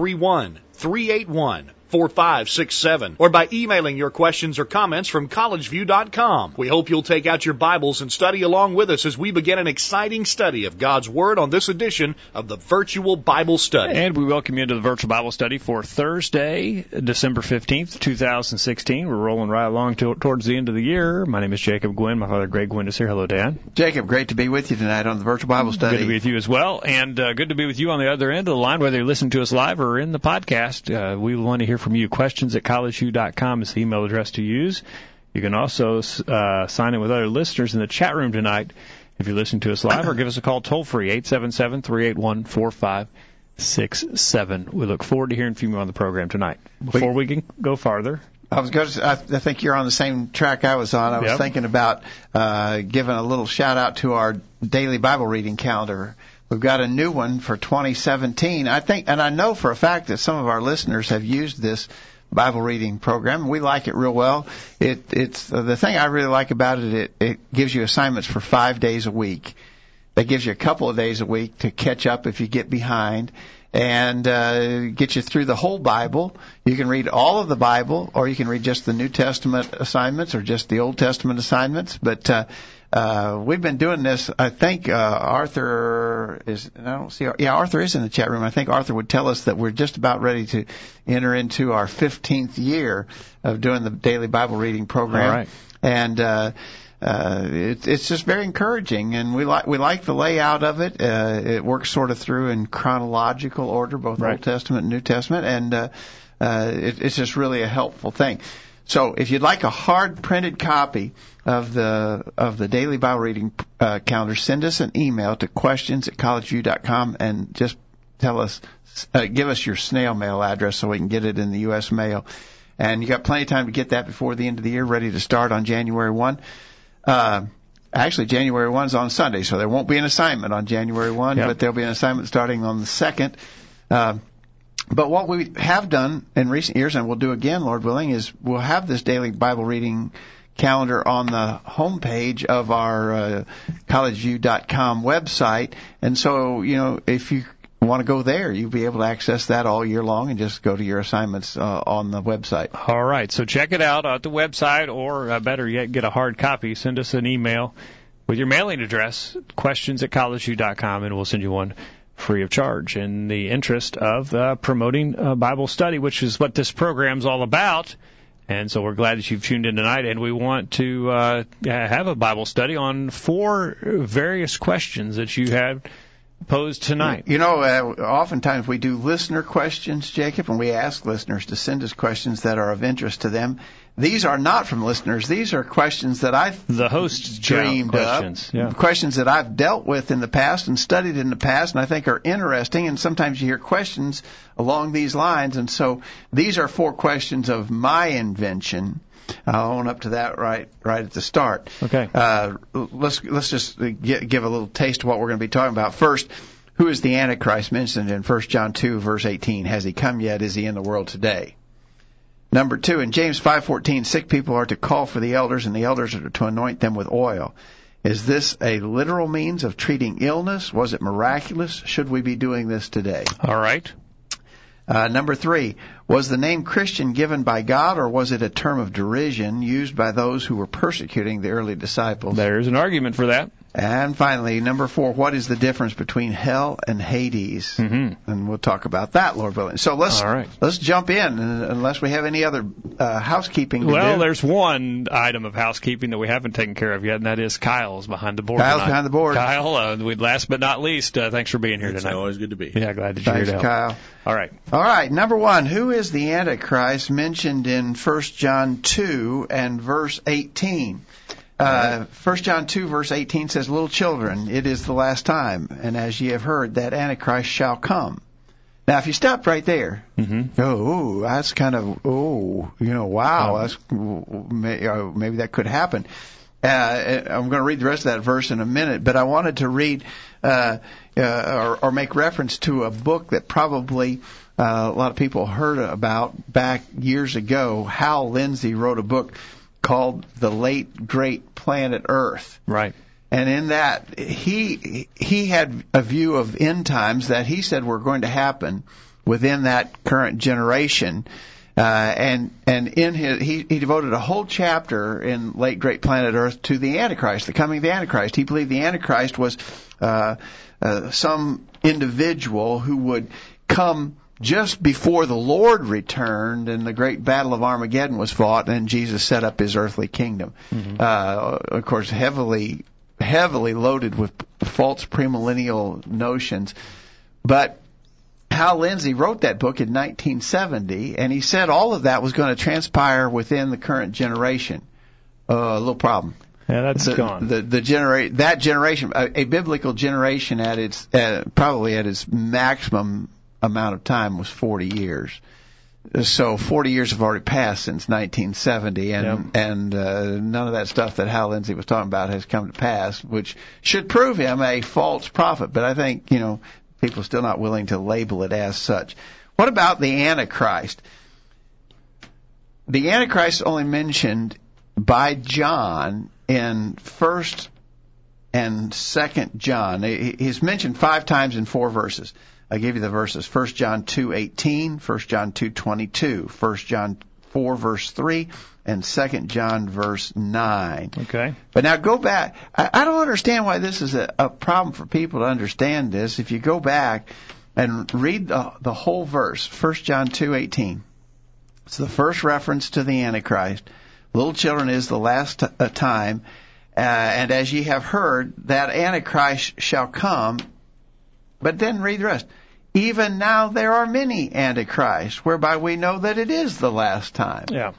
931-381-4567 or by emailing your questions or comments from collegeview.com. We hope you'll take out your Bibles and study along with us as we begin an exciting study of God's Word on this edition of the Virtual Bible Study. And we welcome you into the Virtual Bible Study for Thursday, December 15th, 2016. We're rolling right along towards the end of the year. My name is Jacob Gwynn. My father, Greg Gwynn, is here. Hello, Dad. Jacob, great to be with you tonight on the Virtual Bible Study. Good to be with you as well, and good to be with you on the other end of the line, whether you listen to us live or in the podcast. We want to hear from you. Questions at collegeview.com is the email address to use. You can also sign in with other listeners in the chat room tonight if you're listening to us live, or give us a call toll-free, 877-381-4567. We look forward to hearing from you on the program tonight. Before we can go farther... I think you're on the same track I was on. I was thinking about giving a little shout-out to our daily Bible reading calendar. We've got a new one for 2017. I think, and I know for a fact that some of our listeners have used this Bible reading program. We like it real well. It's the thing I really like about it. It gives you assignments for 5 days a week. That gives you a couple of days a week to catch up if you get behind, and get you through the whole Bible. You can read all of the Bible, or you can read just the New Testament assignments, or just the Old Testament assignments. But we've been doing this. I think Arthur is. I don't see. Yeah, Arthur is in the chat room. I think Arthur would tell us that we're just about ready to enter into our 15th year of doing the daily Bible reading program. All right. And it's just very encouraging, and we like the layout of it. It works sort of through in chronological order, both right. Old Testament and New Testament, and it's just really a helpful thing. So if you'd like a hard printed copy of the daily Bible reading calendar, send us an email to questions at collegeview.com and just tell us, give us your snail mail address so we can get it in the U.S. mail. And you got plenty of time to get that before the end of the year, ready to start on January 1. Actually, January 1 is on Sunday, so there won't be an assignment on January 1, but there'll be an assignment starting on the 2nd. But what we have done in recent years, and we'll do again, Lord willing, is we'll have this daily Bible reading calendar on the homepage of our collegeview.com website. And so, if you want to go there, you'll be able to access that all year long and just go to your assignments on the website. All right. So check it out at the website, or better yet, get a hard copy. Send us an email with your mailing address, questions at collegeview.com, and we'll send you one free of charge in the interest of promoting Bible study, which is what this program's all about. And so we're glad that you've tuned in tonight, and we want to have a Bible study on 4 various questions that you have posed tonight. Oftentimes we do listener questions, Jacob, and we ask listeners to send us questions that are of interest to them. These are not from listeners. These are questions that I've dreamed up, questions that I've dealt with in the past and studied in the past, and I think are interesting. And sometimes you hear questions along these lines, and so these are 4 questions of my invention. I'll own up to that right at the start. Okay. Let's just give a little taste of what we're going to be talking about. First, who is the Antichrist mentioned in 1 John 2, verse 18? Has he come yet? Is he in the world today? Number 2, in James 5:14, sick people are to call for the elders, and the elders are to anoint them with oil. Is this a literal means of treating illness? Was it miraculous? Should we be doing this today? All right. Number 3, was the name Christian given by God, or was it a term of derision used by those who were persecuting the early disciples? There's an argument for that. And finally, number 4, what is the difference between hell and Hades? Mm-hmm. And we'll talk about that, Lord willing. So let's jump in, unless we have any other housekeeping to do. Well, there's one item of housekeeping that we haven't taken care of yet, and that is Kyle's behind the board. Kyle, last but not least, thanks for being here tonight. It's always good to be here. Yeah, glad that you're here. Thanks, Kyle. All right. Number 1, who is the Antichrist mentioned in 1 John 2 and verse 18? 1 John 2, verse 18 says, "Little children, it is the last time, and as ye have heard, that Antichrist shall come." Now, if you stopped right there, that's kind of, wow, maybe that could happen. I'm going to read the rest of that verse in a minute, but I wanted to read or make reference to a book that probably a lot of people heard about back years ago. Hal Lindsey wrote a book called The Late Great Planet Earth. Right. And in that, he had a view of end times that he said were going to happen within that current generation. And in his, he devoted a whole chapter in Late Great Planet Earth to the Antichrist, the coming of the Antichrist. He believed the Antichrist was some individual who would come just before the Lord returned and the great battle of Armageddon was fought, and Jesus set up his earthly kingdom. Of course, heavily loaded with false premillennial notions. But Hal Lindsey wrote that book in 1970, and he said all of that was going to transpire within the current generation. A little problem. Yeah, that's gone. That generation, a biblical generation at its probably at its maximum amount of time was 40 years. So 40 years have already passed since 1970, and none of that stuff that Hal Lindsey was talking about has come to pass, which should prove him a false prophet. But I think, people are still not willing to label it as such. What about the Antichrist? The Antichrist is only mentioned by John in 1st and 2nd John. He's mentioned 5 times in 4 verses. I'll give you the verses. 1 John 2:18, 1 John 2:22, 1 John 4 verse 3, and 2 John verse 9. Okay. But now go back. I don't understand why this is a problem for people to understand this. If you go back and read the whole verse, 1 John 2:18. It's the first reference to the Antichrist. Little children, is the last time. And as ye have heard, that Antichrist shall come. But then read the rest. Even now there are many antichrists, whereby we know that it is the last time. Yeah.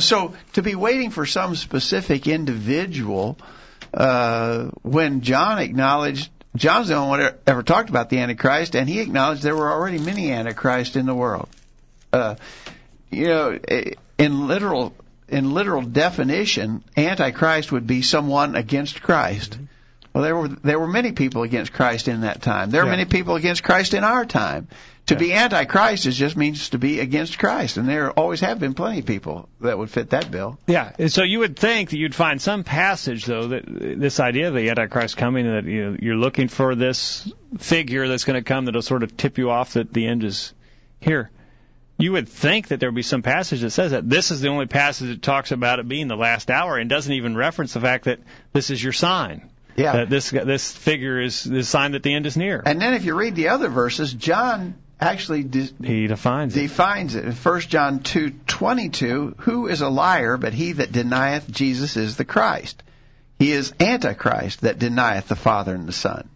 So to be waiting for some specific individual, when John acknowledged, John's the only one that ever talked about the Antichrist, and he acknowledged there were already many antichrists in the world. In literal definition, Antichrist would be someone against Christ. Mm-hmm. Well, there were many people against Christ in that time. There are many people against Christ in our time. To be antichrist is just means to be against Christ, and there always have been plenty of people that would fit that bill. Yeah, and so you would think that you'd find some passage, though, that this idea of the Antichrist coming, that you're looking for this figure that's going to come that'll sort of tip you off that the end is here. You would think that there would be some passage that says that. This is the only passage that talks about it being the last hour and doesn't even reference the fact that this is your sign. Yeah, this figure is the sign that the end is near. And then if you read the other verses, John actually defines it. 1 John 2:22, who is a liar but he that denieth Jesus is the Christ? He is antichrist that denieth the Father and the Son.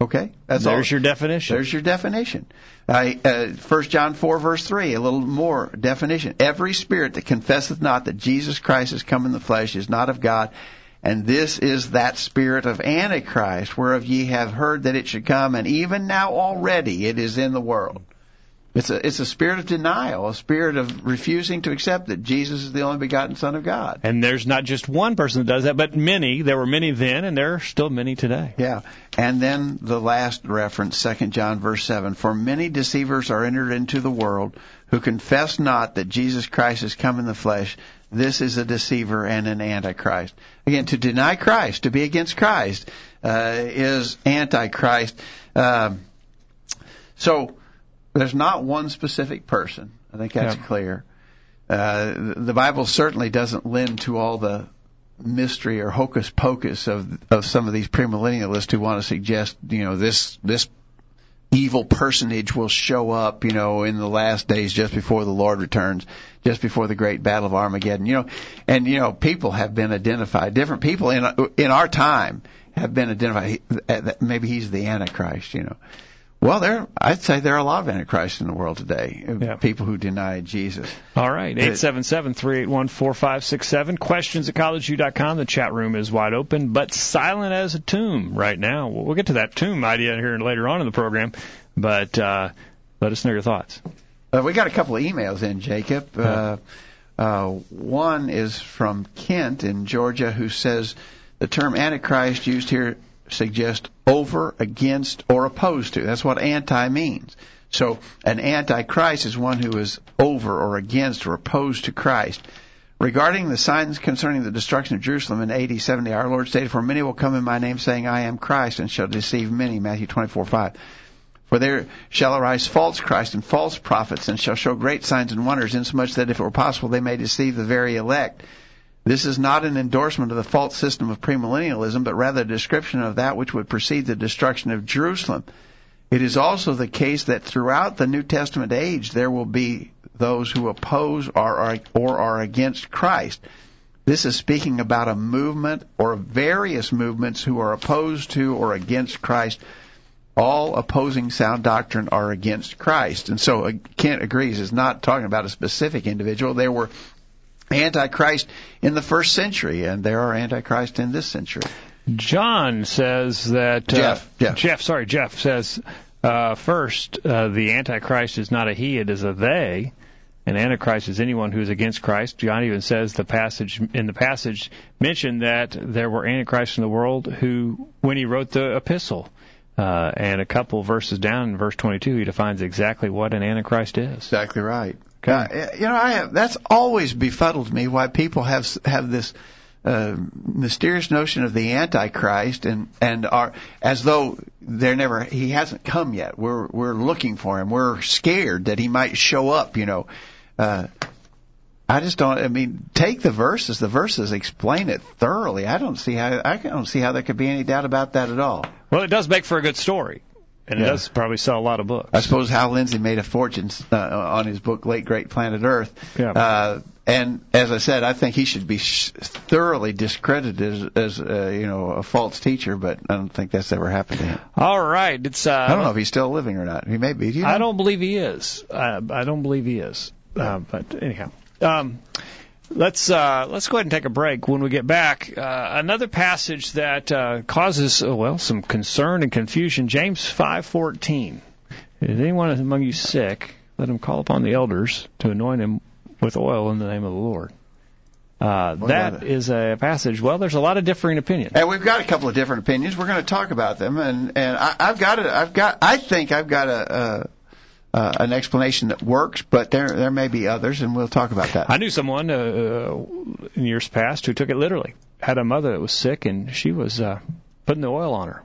Okay? There's your definition. There's your definition. 1 John 4, verse 3, a little more definition. Every spirit that confesseth not that Jesus Christ is come in the flesh is not of God, and this is that spirit of Antichrist, whereof ye have heard that it should come, and even now already it is in the world. It's a spirit of denial, a spirit of refusing to accept that Jesus is the only begotten Son of God. And there's not just one person that does that, but many. There were many then, and there are still many today. Yeah. And then the last reference, 2 John verse 7, for many deceivers are entered into the world who confess not that Jesus Christ is come in the flesh. This is a deceiver and an antichrist. Again, to deny Christ, to be against Christ, is antichrist. So there's not one specific person. I think that's clear. The Bible certainly doesn't lend to all the mystery or hocus pocus of some of these premillennialists who want to suggest, this evil personage will show up, in the last days just before the Lord returns, just before the great battle of Armageddon. People have been identified. Different people in our time have been identified. Maybe he's the Antichrist, Well, I'd say there are a lot of antichrists in the world today, people who deny Jesus. All right, 877-381-4567. Questions at collegeview.com. The chat room is wide open, but silent as a tomb right now. We'll get to that tomb idea here later on in the program, but Let us know your thoughts. We got a couple of emails in, Jacob. One is from Kent in Georgia, who says the term antichrist used here suggests over, against, or opposed to. That's what anti means. So an antichrist is one who is over or against or opposed to Christ. Regarding the signs concerning the destruction of Jerusalem in AD 70, our Lord stated, "For many will come in my name, saying, I am Christ, and shall deceive many." Matthew 24:5. "For there shall arise false Christ and false prophets, and shall show great signs and wonders, insomuch that if it were possible, they may deceive the very elect." This is not an endorsement of the false system of premillennialism, but rather a description of that which would precede the destruction of Jerusalem. It is also the case that throughout the New Testament age, there will be those who oppose or are against Christ. This is speaking about a movement or various movements who are opposed to or against Christ. All opposing sound doctrine are against Christ. And so Kent agrees, it's not talking about a specific individual. There were antichrists in the first century, and there are antichrists in this century. John says that... Jeff says... First, the Antichrist is not a he, it is a they. And Antichrist is anyone who is against Christ. John even says the passage mentioned that there were Antichrists in the world who, when he wrote the epistle. And a couple verses down in verse 22, he defines exactly what an Antichrist is. Exactly right. Okay. That's always befuddled me why people have this... mysterious notion of the Antichrist and are as though he hasn't come yet. We're looking for him. We're scared that he might show up. Take the verses. The verses explain it thoroughly. I don't see how there could be any doubt about that at all. Well, it does make for a good story, and it does probably sell a lot of books. I suppose Hal Lindsey made a fortune on his book Late Great Planet Earth. Yeah. And as I said, I think he should be thoroughly discredited as a false teacher, but I don't think that's ever happened to him. All right, I don't know if he's still living or not. He may be. I don't believe he is. But anyhow, let's go ahead and take a break. When we get back, another passage that causes some concern and confusion. James 5:14. Is anyone among you sick? Let him call upon the elders to anoint him with oil in the name of the Lord. That is a passage. Well, there's a lot of differing opinions, and we've got a couple of different opinions. We're going to talk about them, and I think I've got an explanation that works, but there may be others, and we'll talk about that. I knew someone in years past who took it literally. Had a mother that was sick, and she was putting the oil on her.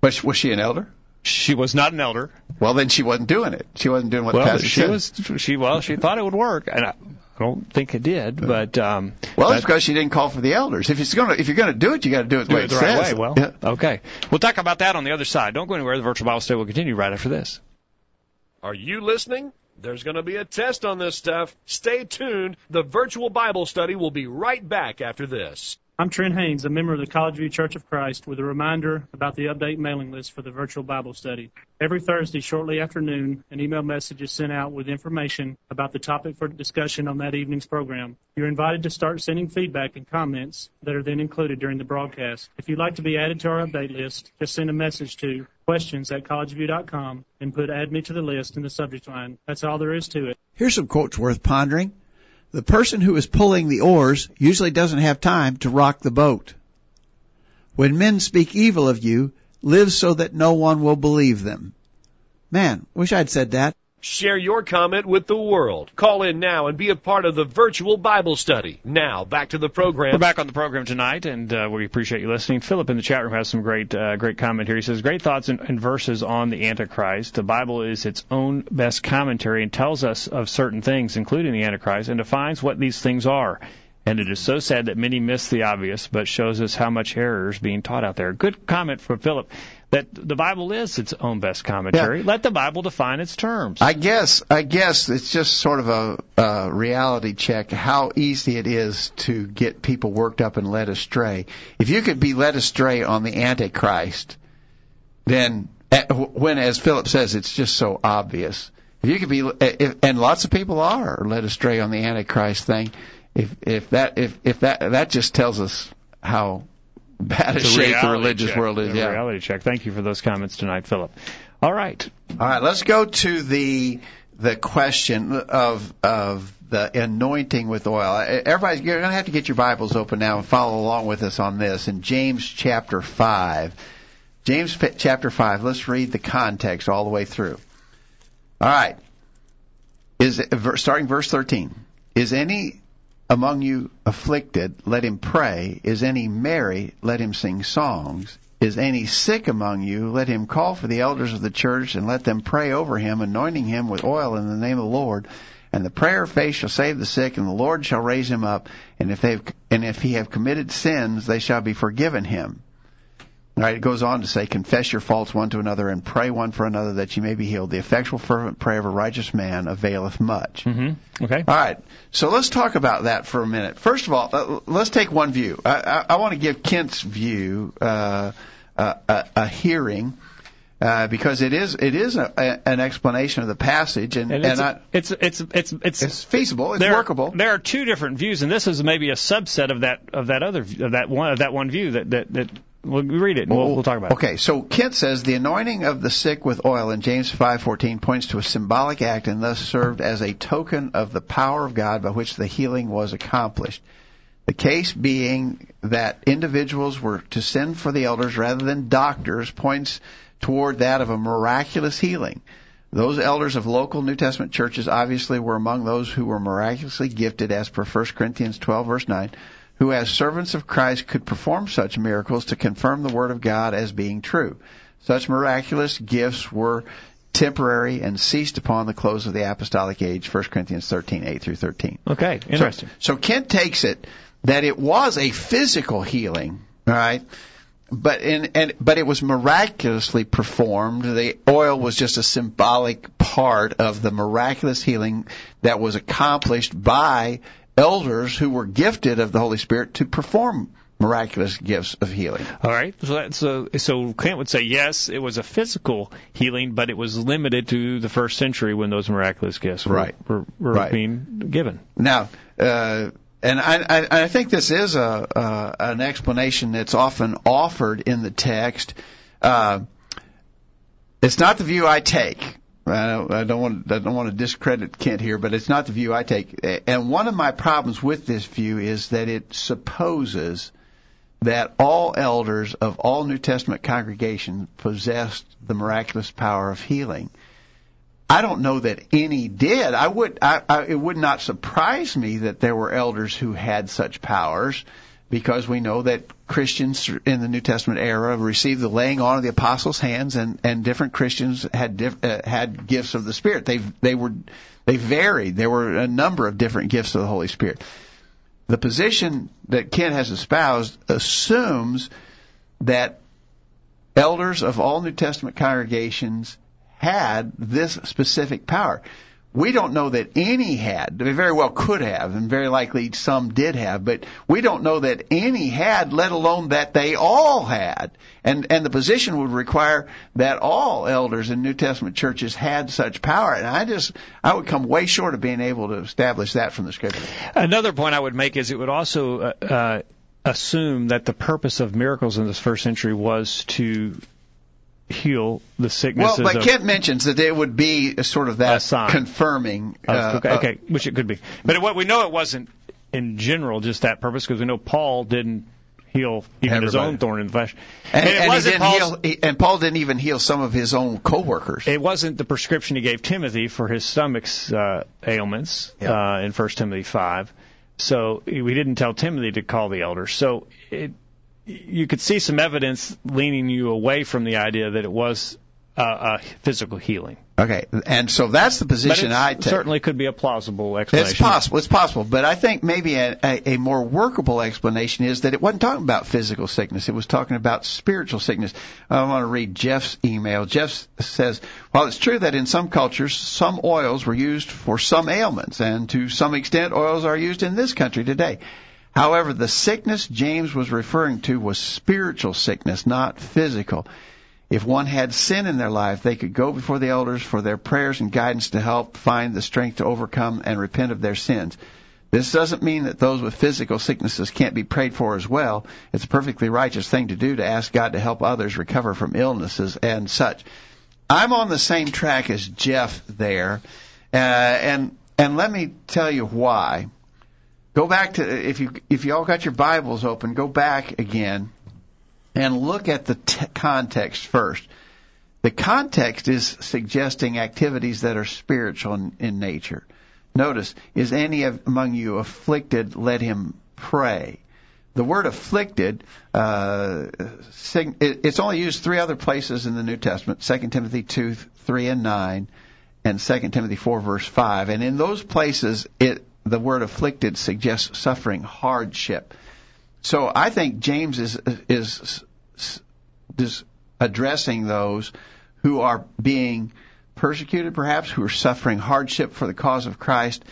But was she an elder? She was not an elder. Well, then she wasn't doing it. She wasn't doing what the pastor said. She thought it would work, and I don't think it did. But it's because she didn't call for the elders. If you're going to do it, you got to do it the right way. Well, yeah. Okay. We'll talk about that on the other side. Don't go anywhere. The Virtual Bible Study will continue right after this. Are you listening? There's going to be a test on this stuff. Stay tuned. The Virtual Bible Study will be right back after this. I'm Trent Haynes, a member of the College View Church of Christ, with a reminder about the update mailing list for the Virtual Bible Study. Every Thursday shortly after noon, an email message is sent out with information about the topic for discussion on that evening's program. You're invited to start sending feedback and comments that are then included during the broadcast. If you'd like to be added to our update list, just send a message to questions@collegeview.com and put "Add me to the list" in the subject line. That's all there is to it. Here's some quotes worth pondering. "The person who is pulling the oars usually doesn't have time to rock the boat. When men speak evil of you, live so that no one will believe them." Man, wish I'd said that. Share your comment with the world. Call in now and be a part of the Virtual Bible Study. Now, back to the program. We're back on the program tonight, and we appreciate you listening. Philip in the chat room has some great comment here. He says, "Great thoughts and verses on the Antichrist. The Bible is its own best commentary and tells us of certain things, including the Antichrist, and defines what these things are. And it is so sad that many miss the obvious, but shows us how much error is being taught out there." Good comment from Philip. That the Bible is its own best commentary. Yeah. Let the Bible define its terms. I guess it's just sort of a reality check how easy it is to get people worked up and led astray. If you could be led astray on the Antichrist, then when, as Philip says, it's just so obvious. If you could be, and lots of people are led astray on the Antichrist thing. If that just tells us how bad a shape the religious world is. Yeah. Reality check. Thank you for those comments tonight, Philip. All right. Let's go to the question of the anointing with oil. Everybody, you're going to have to get your Bibles open now and follow along with us on this. In James chapter 5. James chapter 5. Let's read the context all the way through. All right. Starting verse 13. Is any among you afflicted? Let him pray. Is any merry? Let him sing songs. Is any sick among you? Let him call for the elders of the church, and let them pray over him, anointing him with oil in the name of the Lord. And the prayer of faith shall save the sick, and the Lord shall raise him up. And if he have committed sins, they shall be forgiven him. All right, it goes on to say, confess your faults one to another and pray one for another that you may be healed. The effectual fervent prayer of a righteous man availeth much. Mm-hmm. Okay. All right, so let's talk about that for a minute. First of all, let's take one view. I want to give Kent's view a hearing because it is an explanation of the passage, and it's feasible, workable. There are two different views, and this is maybe a subset of that one view that We'll read it, and we'll talk about it. Okay, so Kent says, the anointing of the sick with oil in James 5:14 points to a symbolic act and thus served as a token of the power of God by which the healing was accomplished. The case being that individuals were to send for the elders rather than doctors points toward that of a miraculous healing. Those elders of local New Testament churches obviously were among those who were miraculously gifted, as per 1 Corinthians 12, verse 9, who as servants of Christ could perform such miracles to confirm the Word of God as being true. Such miraculous gifts were temporary and ceased upon the close of the apostolic age, 1 Corinthians 13, 8 through 13. Okay, interesting. So Kent takes it that it was a physical healing, all right? But it was miraculously performed. The oil was just a symbolic part of the miraculous healing that was accomplished by elders who were gifted of the Holy Spirit to perform miraculous gifts of healing. All right. So Kent would say, yes, it was a physical healing, but it was limited to the first century when those miraculous gifts were being given. Now, and I think this is an explanation that's often offered in the text. It's not the view I take. I don't want to discredit Kent here, but it's not the view I take. And one of my problems with this view is that it supposes that all elders of all New Testament congregations possessed the miraculous power of healing. I don't know that any did. It would not surprise me that there were elders who had such powers, because we know that Christians in the New Testament era received the laying on of the apostles' hands, and different Christians had gifts of the Spirit. They varied. There were a number of different gifts of the Holy Spirit. The position that Kent has espoused assumes that elders of all New Testament congregations had this specific power. We don't know that any had. They very well could have, and very likely some did have, but we don't know that any had, let alone that they all had. And the position would require that all elders in New Testament churches had such power. And I would come way short of being able to establish that from the Scripture. Another point I would make is it would also assume that the purpose of miracles in this first century was to heal the sicknesses. Well, but Kent mentions that it would be sort of that confirming. Okay, which it could be. But what we know, it wasn't in general just that purpose, because we know Paul didn't heal even everybody. His own thorn in the flesh. And Paul didn't even heal some of his own co-workers. It wasn't the prescription he gave Timothy for his stomach's ailments in 1 Timothy 5. So we didn't tell Timothy to call the elders. So you could see some evidence leaning you away from the idea that it was a physical healing. Okay, and so that's the position I take. It certainly could be a plausible explanation. It's possible, but I think maybe a more workable explanation is that it wasn't talking about physical sickness. It was talking about spiritual sickness. I want to read Jeff's email. Jeff says, while it's true that in some cultures, some oils were used for some ailments, and to some extent oils are used in this country today. However, the sickness James was referring to was spiritual sickness, not physical. If one had sin in their life, they could go before the elders for their prayers and guidance to help find the strength to overcome and repent of their sins. This doesn't mean that those with physical sicknesses can't be prayed for as well. It's a perfectly righteous thing to do to ask God to help others recover from illnesses and such. I'm on the same track as Jeff there, and let me tell you why. Go back to, if you all got your Bibles open, go back again and look at the context first. The context is suggesting activities that are spiritual in nature. Notice, is any among you afflicted? Let him pray. The word afflicted, it's only used three other places in the New Testament, 2 Timothy 2, 3 and 9, and 2 Timothy 4, verse 5. And in those places, the word afflicted suggests suffering, hardship. So I think James is addressing those who are being persecuted, perhaps, who are suffering hardship for the cause of Christ,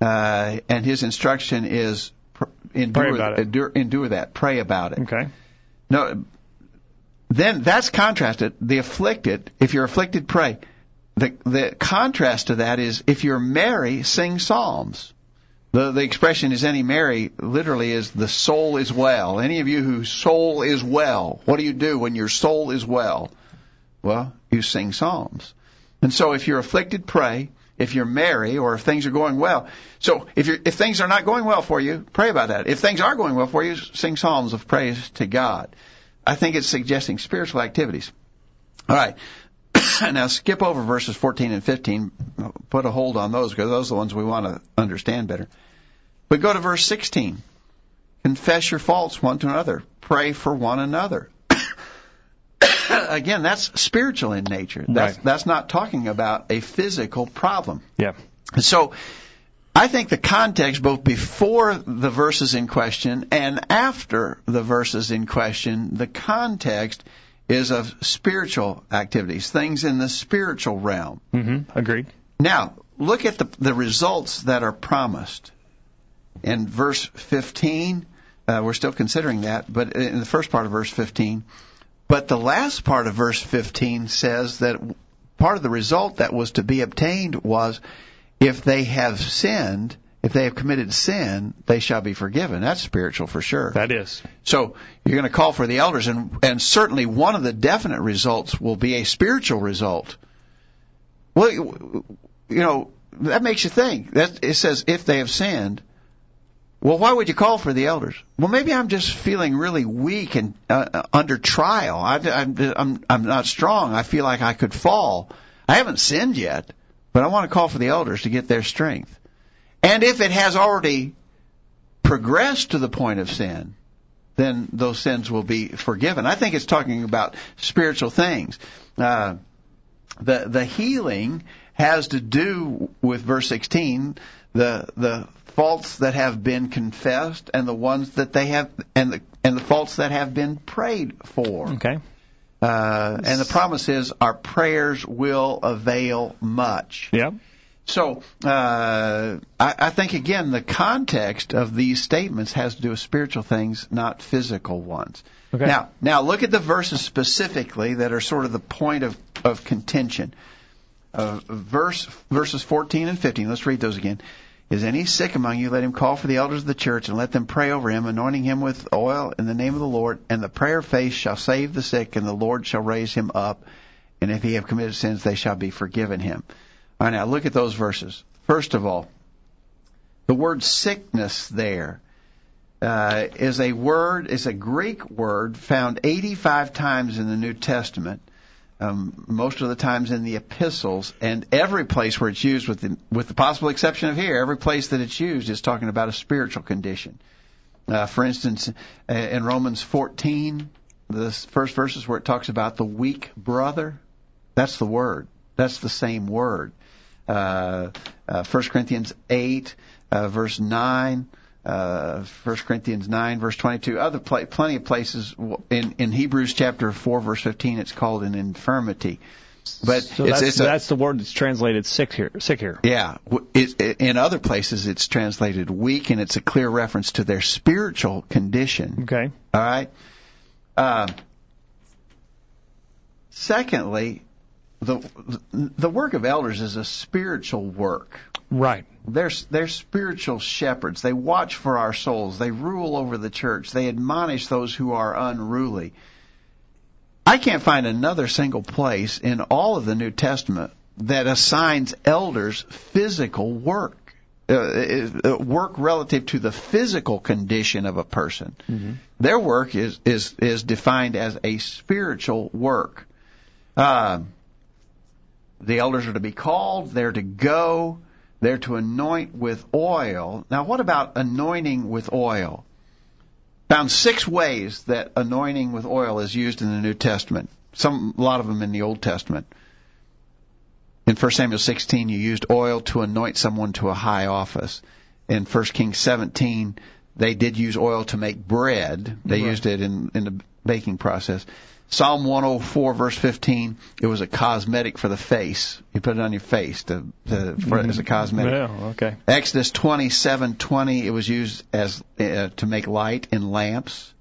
and his instruction is endure that, pray about it. Okay. No, then that's contrasted. The afflicted, if you're afflicted, pray. The contrast to that is, if you're merry, sing psalms. The expression is any merry literally is the soul is well. Any of you whose soul is well, what do you do when your soul is well? Well, you sing psalms. And so if you're afflicted, pray. If you're merry, or if things are going well. So if things are not going well for you, pray about that. If things are going well for you, sing psalms of praise to God. I think it's suggesting spiritual activities. All right. Now skip over verses 14 and 15. Put a hold on those, because those are the ones we want to understand better. But go to verse 16. Confess your faults one to another. Pray for one another. Again, that's spiritual in nature. That's not talking about a physical problem. Yeah. So I think the context, both before the verses in question and after the verses in question, the context is of spiritual activities, things in the spiritual realm. Mm-hmm. Agreed. Now, look at the results that are promised. In verse 15, we're still considering that, but in the first part of verse 15... But the last part of verse 15 says that part of the result that was to be obtained was, if they have sinned, if they have committed sin, they shall be forgiven. That's spiritual for sure. That is. So you're going to call for the elders, and certainly one of the definite results will be a spiritual result. Well, you know, that makes you think. It says, if they have sinned. Well, why would you call for the elders? Well, maybe I'm just feeling really weak and under trial. I'm not strong. I feel like I could fall. I haven't sinned yet, but I want to call for the elders to get their strength. And if it has already progressed to the point of sin, then those sins will be forgiven. I think it's talking about spiritual things. The healing has to do with verse 16. The faults that have been confessed, and the ones that they have, and the faults that have been prayed for. Okay. And the promise is, our prayers will avail much. Yeah. So I think, again, the context of these statements has to do with spiritual things, not physical ones. Okay. Now look at the verses specifically that are sort of the point of contention. Verses 14 and 15. Let's read those again. Is any sick among you? Let him call for the elders of the church, and let them pray over him, anointing him with oil in the name of the Lord. And the prayer of faith shall save the sick, and the Lord shall raise him up. And if he have committed sins, they shall be forgiven him. All right, now look at those verses. First of all, the word sickness there is a Greek word found 85 times in the New Testament. Most of the times in the epistles, and every place where it's used, with the possible exception of here, every place that it's used is talking about a spiritual condition. For instance, in Romans 14, the first verses where it talks about the weak brother, that's the word. That's the same word. 1 Corinthians 8, verse 9. 1 Corinthians 9, verse 22, plenty of places. In Hebrews chapter 4, verse 15, it's called an infirmity. But so that's the word that's translated sick here. Yeah. In other places, it's translated weak, and it's a clear reference to their spiritual condition. Okay. All right. Secondly, the work of elders is a spiritual work. Right. They're spiritual shepherds. They watch for our souls. They rule over the church. They admonish those who are unruly. I can't find another single place in all of the New Testament that assigns elders physical work. Work relative to the physical condition of a person. Mm-hmm. Their work is defined as a spiritual work. The elders are to be called, they're to go, they're to anoint with oil. Now, what about anointing with oil? Found 6 ways that anointing with oil is used in the New Testament. A lot of them in the Old Testament. In 1 Samuel 16, you used oil to anoint someone to a high office. In 1 Kings 17, they did use oil to make bread. They used it in the baking process. Psalm 104, verse 15, it was a cosmetic for the face. You put it on your face as a cosmetic. Yeah, okay. Exodus 27:20, it was used as to make light in lamps.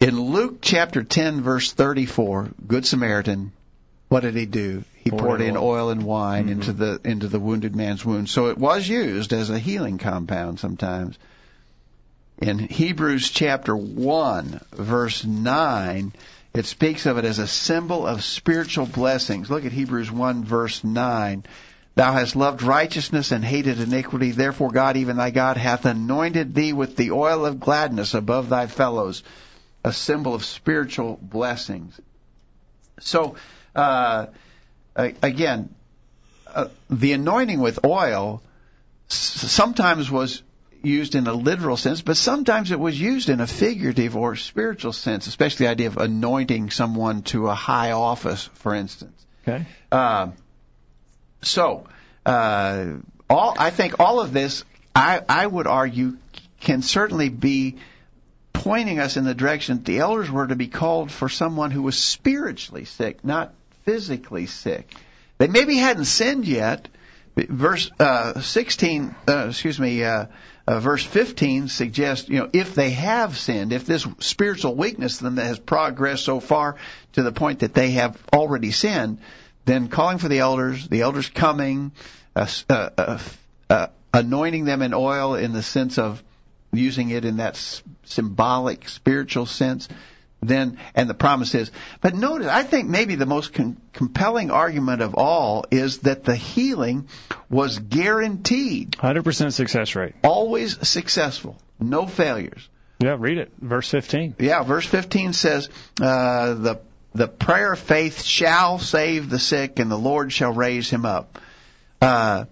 In Luke chapter 10, verse 34, Good Samaritan, what did he do? He poured in oil and wine into the wounded man's wound. So it was used as a healing compound sometimes. In Hebrews chapter 1, verse 9, it speaks of it as a symbol of spiritual blessings. Look at Hebrews 1, verse 9. Thou hast loved righteousness and hated iniquity. Therefore God, even thy God, hath anointed thee with the oil of gladness above thy fellows, a symbol of spiritual blessings. So, again, the anointing with oil sometimes was used in a literal sense, but sometimes it was used in a figurative or spiritual sense, especially the idea of anointing someone to a high office, for instance. Okay. I think all of this, I would argue, can certainly be pointing us in the direction that the elders were to be called for someone who was spiritually sick, not physically sick. They maybe hadn't sinned yet. Verse verse 15 suggests, if they have sinned, if this spiritual weakness then that has progressed so far to the point that they have already sinned, then calling for the elders coming, anointing them in oil in the sense of using it in that symbolic, spiritual sense. Then, and the promise is, but notice, I think maybe the most compelling argument of all is that the healing was guaranteed. 100% success rate. Always successful. No failures. Yeah, read it. Verse 15. Yeah, verse 15 says, the prayer of faith shall save the sick, and the Lord shall raise him up. The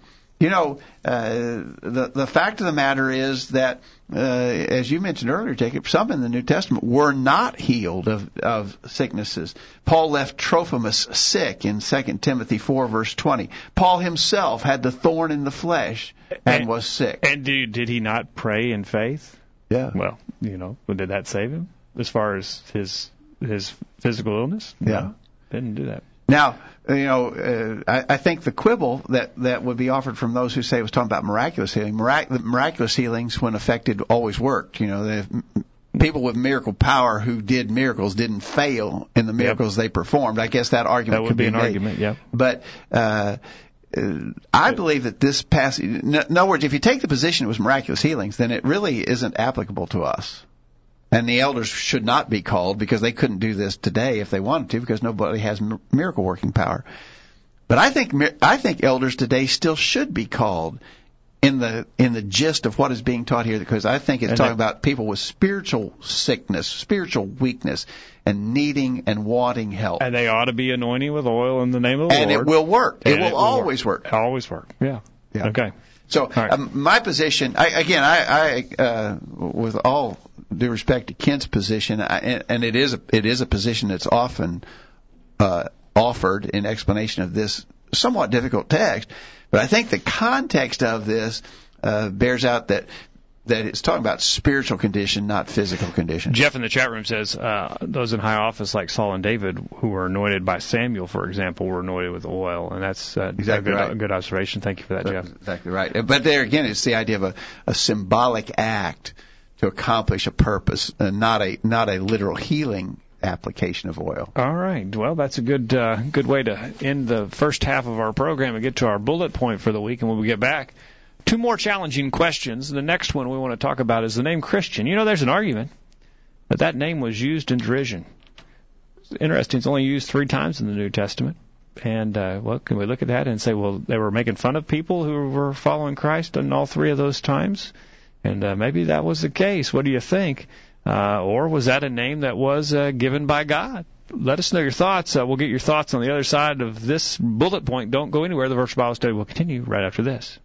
fact of the matter is that, as you mentioned earlier, Jacob, some in the New Testament were not healed of sicknesses. Paul left Trophimus sick in 2 Timothy 4, verse 20. Paul himself had the thorn in the flesh and was sick. And did he not pray in faith? Yeah. Well, did that save him as far as his physical illness? No, yeah. Didn't do that. Now, I think the quibble that would be offered from those who say it was talking about miraculous healing, miraculous healings, when effected, always worked. People with miracle power who did miracles didn't fail in the miracles they performed. I guess that argument could be made. That would be an argument, yeah. But I believe that this passage, in other words, if you take the position it was miraculous healings, then it really isn't applicable to us. And the elders should not be called because they couldn't do this today if they wanted to, because nobody has miracle-working power. But I think elders today still should be called in the gist of what is being taught here, because I think it's talking about people with spiritual sickness, spiritual weakness, and needing and wanting help. And they ought to be anointing with oil in the name of the Lord. And it will work. It will always work. Always work. Yeah. Okay. So right. My position, I with all due respect to Kent's position, it is a position that's often offered in explanation of this somewhat difficult text, but I think the context of this bears out that it's talking about spiritual condition, not physical condition. Jeff in the chat room says, those in high office like Saul and David who were anointed by Samuel, for example, were anointed with oil. And that's exactly a good observation. Thank you for that, Jeff. Exactly right. But there again, it's the idea of a symbolic act to accomplish a purpose, not a literal healing application of oil. All right. Well, that's a good way to end the first half of our program and get to our bullet point for the week. And when we get back, two more challenging questions. The next one we want to talk about is the name Christian. You know, there's an argument that that name was used in derision. It's interesting. It's only used 3 times in the New Testament. And, well, can we look at that and say, well, they were making fun of people who were following Christ in all 3 of those times? And maybe that was the case. What do you think? Or was that a name that was given by God? Let us know your thoughts. We'll get your thoughts on the other side of this bullet point. Don't go anywhere. The Virtual Bible Study will continue right after this.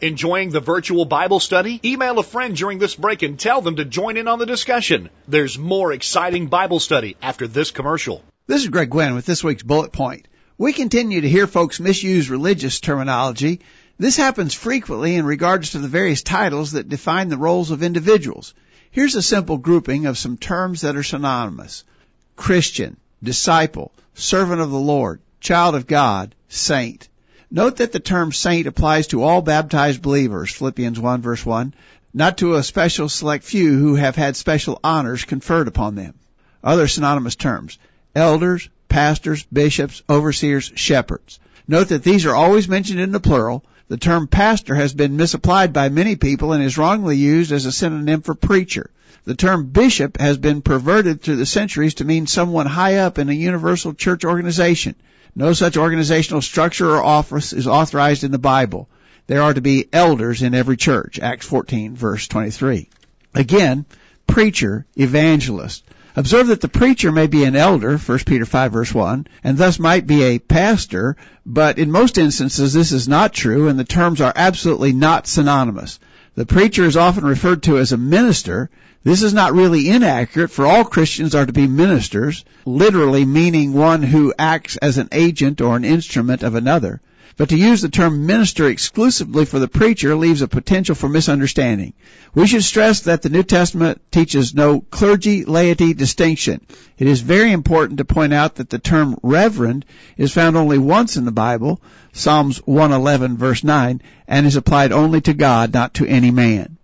Enjoying the Virtual Bible Study? Email a friend during this break and tell them to join in on the discussion. There's more exciting Bible study after this commercial. This is Greg Gwynn with this week's bullet point. We continue to hear folks misuse religious terminology. This happens frequently in regards to the various titles that define the roles of individuals. Here's a simple grouping of some terms that are synonymous: Christian, disciple, servant of the Lord, child of God, saint. Note that the term saint applies to all baptized believers, Philippians 1 verse 1, not to a special select few who have had special honors conferred upon them. Other synonymous terms: elders, pastors, bishops, overseers, shepherds. Note that these are always mentioned in the plural. The term pastor has been misapplied by many people and is wrongly used as a synonym for preacher. The term bishop has been perverted through the centuries to mean someone high up in a universal church organization. No such organizational structure or office is authorized in the Bible. There are to be elders in every church, Acts 14, verse 23. Again, preacher, evangelist. Observe that the preacher may be an elder, 1 Peter 5, verse 1, and thus might be a pastor, but in most instances this is not true, and the terms are absolutely not synonymous. The preacher is often referred to as a minister. This is not really inaccurate, for all Christians are to be ministers, literally meaning one who acts as an agent or an instrument of another. But to use the term minister exclusively for the preacher leaves a potential for misunderstanding. We should stress that the New Testament teaches no clergy-laity distinction. It is very important to point out that the term reverend is found only once in the Bible, Psalms 111 verse 9, and is applied only to God, not to any man.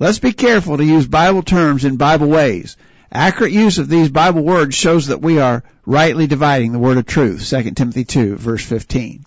Let's be careful to use Bible terms in Bible ways. Accurate use of these Bible words shows that we are rightly dividing the word of truth, 2 Timothy 2 verse 15.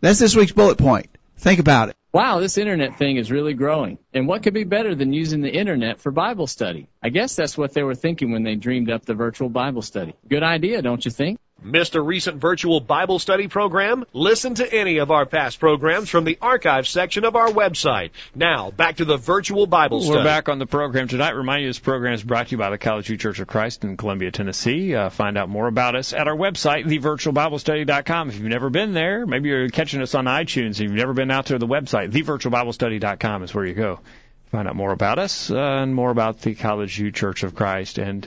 That's this week's bullet point. Think about it. Wow, this internet thing is really growing. And what could be better than using the internet for Bible study? I guess that's what they were thinking when they dreamed up the Virtual Bible Study. Good idea, don't you think? Missed a recent Virtual Bible Study program? Listen to any of our past programs from the archive section of our website. Now, back to the Virtual Bible Study. We're back on the program tonight. Remind you, this program is brought to you by the College View Church of Christ in Columbia, Tennessee. Find out more about us at our website, thevirtualbiblestudy.com. If you've never been there, maybe you're catching us on iTunes. If you've never been out there, the website, thevirtualbiblestudy.com is where you go. Find out more about us and more about the College View Church of Christ, and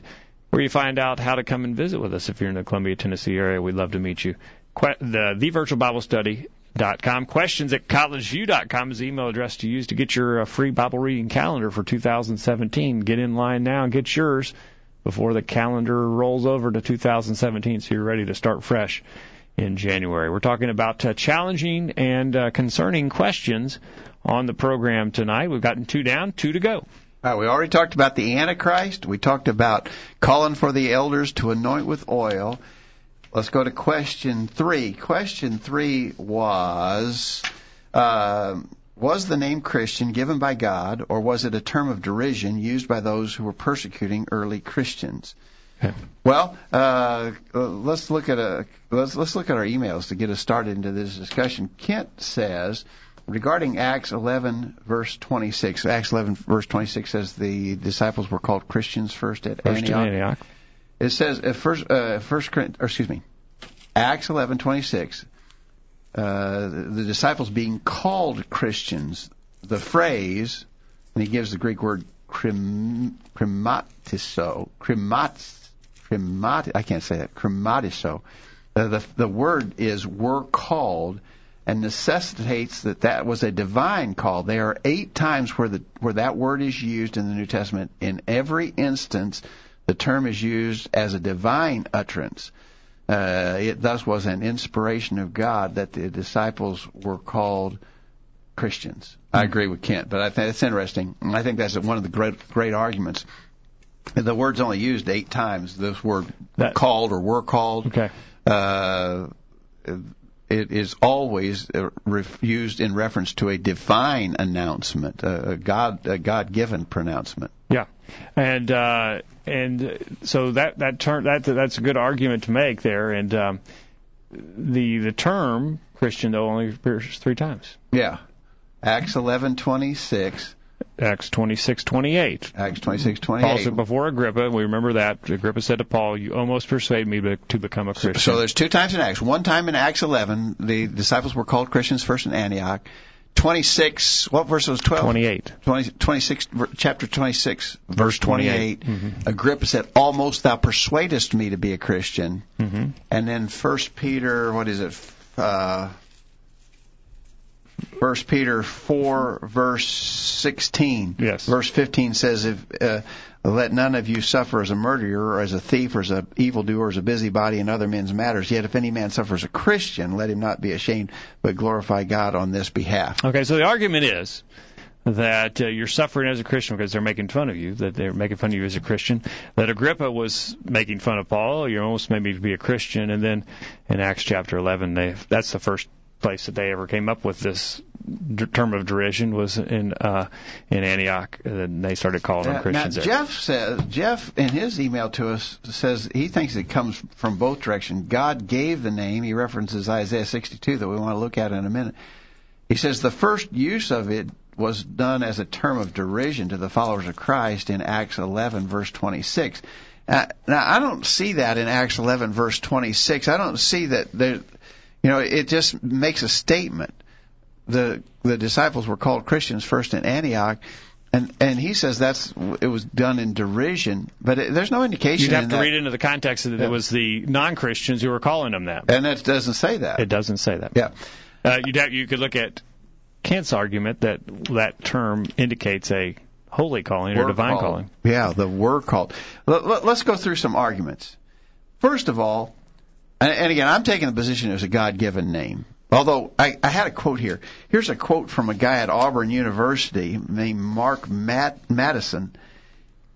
where you find out how to come and visit with us. If you're in the Columbia, Tennessee area, we'd love to meet you. TheVirtualBibleStudy.com. Questions at collegeview.com is the email address to use to get your free Bible reading calendar for 2017. Get in line now and get yours before the calendar rolls over to 2017, so you're ready to start fresh in January. We're talking about challenging and concerning questions on the program tonight. We've gotten 2 down, 2 to go. We already talked about the Antichrist. We talked about calling for the elders to anoint with oil. Let's go to question 3. Question 3 was the name Christian given by God, or was it a term of derision used by those who were persecuting early Christians? Okay. Well, let's look at our emails to get us started into this discussion. Kent says, regarding Acts 11, verse 26, Acts 11, verse 26 says the disciples were called Christians first at Antioch. It says, Acts 11, 26, the disciples being called Christians, the phrase, and he gives the Greek word chromatiso. The word is were called, and necessitates that was a divine call. There are 8 times where that word is used in the New Testament. In every instance, the term is used as a divine utterance. It thus was an inspiration of God that the disciples were called Christians. I agree with Kent, but I think that's interesting. I think that's one of the great arguments The word's only used 8 times, this word called or were called. Okay. It is always used in reference to a divine announcement, a God-given pronouncement. Yeah, and so that term that's a good argument to make there, and the term Christian though only appears 3 times. Yeah, Acts 11:26. Acts 26:28. Acts 26:28. Paul said before Agrippa, we remember that Agrippa said to Paul, "You almost persuade me to become a Christian." So there's 2 times in Acts. One time in Acts 11, the disciples were called Christians first in Antioch. 26. What verse was 12? 28. 26. Chapter 26, verse 28. Mm-hmm. Agrippa said, "Almost thou persuadest me to be a Christian." Mm-hmm. And then 1 Peter. What is it? 1 Peter 4, verse 16. Yes. Verse 15 says, "Let none of you suffer as a murderer, or as a thief, or as an evildoer, or as a busybody in other men's matters. Yet if any man suffer as a Christian, let him not be ashamed, but glorify God on this behalf." Okay, so the argument is that you're suffering as a Christian because they're making fun of you, that they're making fun of you as a Christian, that Agrippa was making fun of Paul, "You almost made me to be a Christian," and then in Acts chapter 11, that's the first place that they ever came up with this term of derision was in Antioch, and they started calling them Christians. Now Jeff in his email to us says he thinks it comes from both directions. God gave the name. He references Isaiah 62 that we want to look at in a minute. He says the first use of it was done as a term of derision to the followers of Christ in Acts 11 verse 26. Now I don't see that in Acts 11 verse 26. I don't see that there. You know, it just makes a statement. The disciples were called Christians first in Antioch, and he says it was done in derision, but there's no indication. You'd have to read into the context that it was the non-Christians who were calling them that. And that doesn't say that. It doesn't say that. Yeah. You could look at Kent's argument that term indicates a holy calling or divine calling. Yeah, the were called. Let's go through some arguments. First of all, and again, I'm taking the position it was a God-given name. Although, I had a quote here. Here's a quote from a guy at Auburn University named Mark Madison.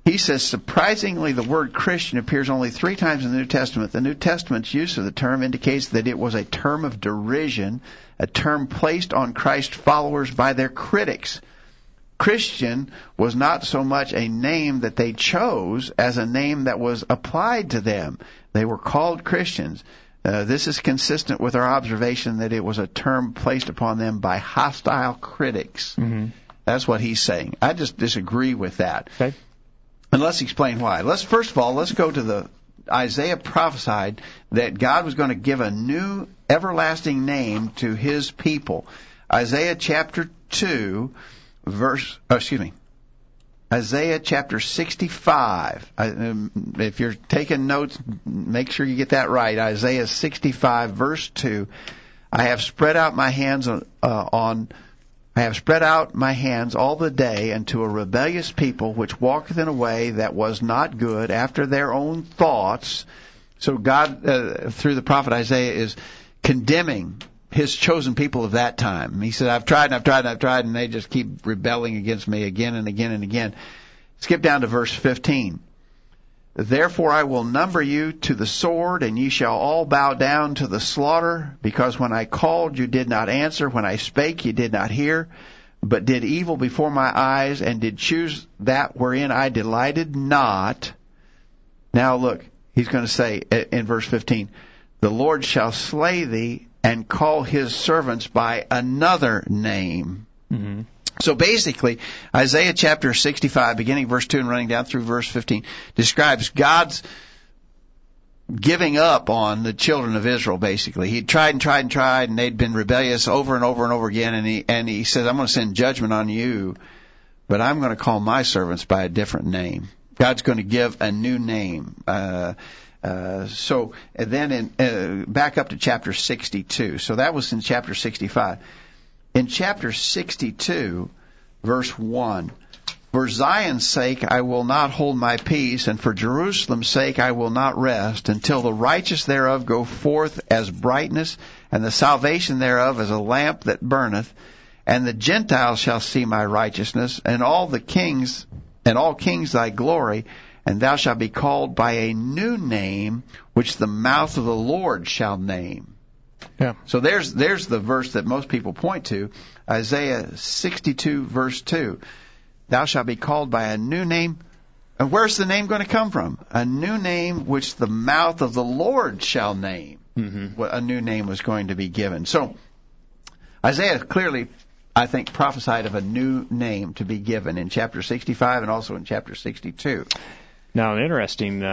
He says, "Surprisingly, the word Christian appears only 3 times in the New Testament. The New Testament's use of the term indicates that it was a term of derision, a term placed on Christ's followers by their critics. Christian was not so much a name that they chose as a name that was applied to them. They were called Christians. This is consistent with our observation that it was a term placed upon them by hostile critics." Mm-hmm. That's what he's saying. I just disagree with that. Okay. And let's explain why. First of all, let's go to the Isaiah prophesied that God was going to give a new everlasting name to his people. Isaiah chapter 2 Isaiah chapter 65. If you're taking notes, make sure you get that right. Isaiah 65 verse 2. I have spread out my hands all the day unto a rebellious people which walketh in a way that was not good after their own thoughts. So God, through the prophet Isaiah, is condemning his chosen people of that time. He said, I've tried, and they just keep rebelling against me again and again and again. Skip down to verse 15. "Therefore I will number you to the sword, and ye shall all bow down to the slaughter, because when I called you did not answer, when I spake you did not hear, but did evil before my eyes, and did choose that wherein I delighted not." Now look, he's going to say in verse 15, "The Lord shall slay thee, and call his servants by another name." Mm-hmm. So basically, Isaiah chapter 65, beginning verse 2 and running down through verse 15, describes God's giving up on the children of Israel, basically. He'd tried, and they'd been rebellious over and over and over again, and he says, "I'm going to send judgment on you, but I'm going to call my servants by a different name." God's going to give a new name. So then back up to chapter 62. So that was in chapter 65. In chapter 62, verse 1, "For Zion's sake I will not hold my peace, and for Jerusalem's sake I will not rest, until the righteous thereof go forth as brightness, and the salvation thereof as a lamp that burneth. And the Gentiles shall see my righteousness, and all kings thy glory. and thou shalt be called by a new name, which the mouth of the Lord shall name. Yeah. So there's the verse that most people point to, Isaiah 62, verse 2. Thou shalt be called by a new name. And where's the name going to come from? A new name which the mouth of the Lord shall name. Mm-hmm. A new name was going to be given. So Isaiah clearly, I think, prophesied of a new name to be given in chapter 65 and also in chapter 62. Now, an interesting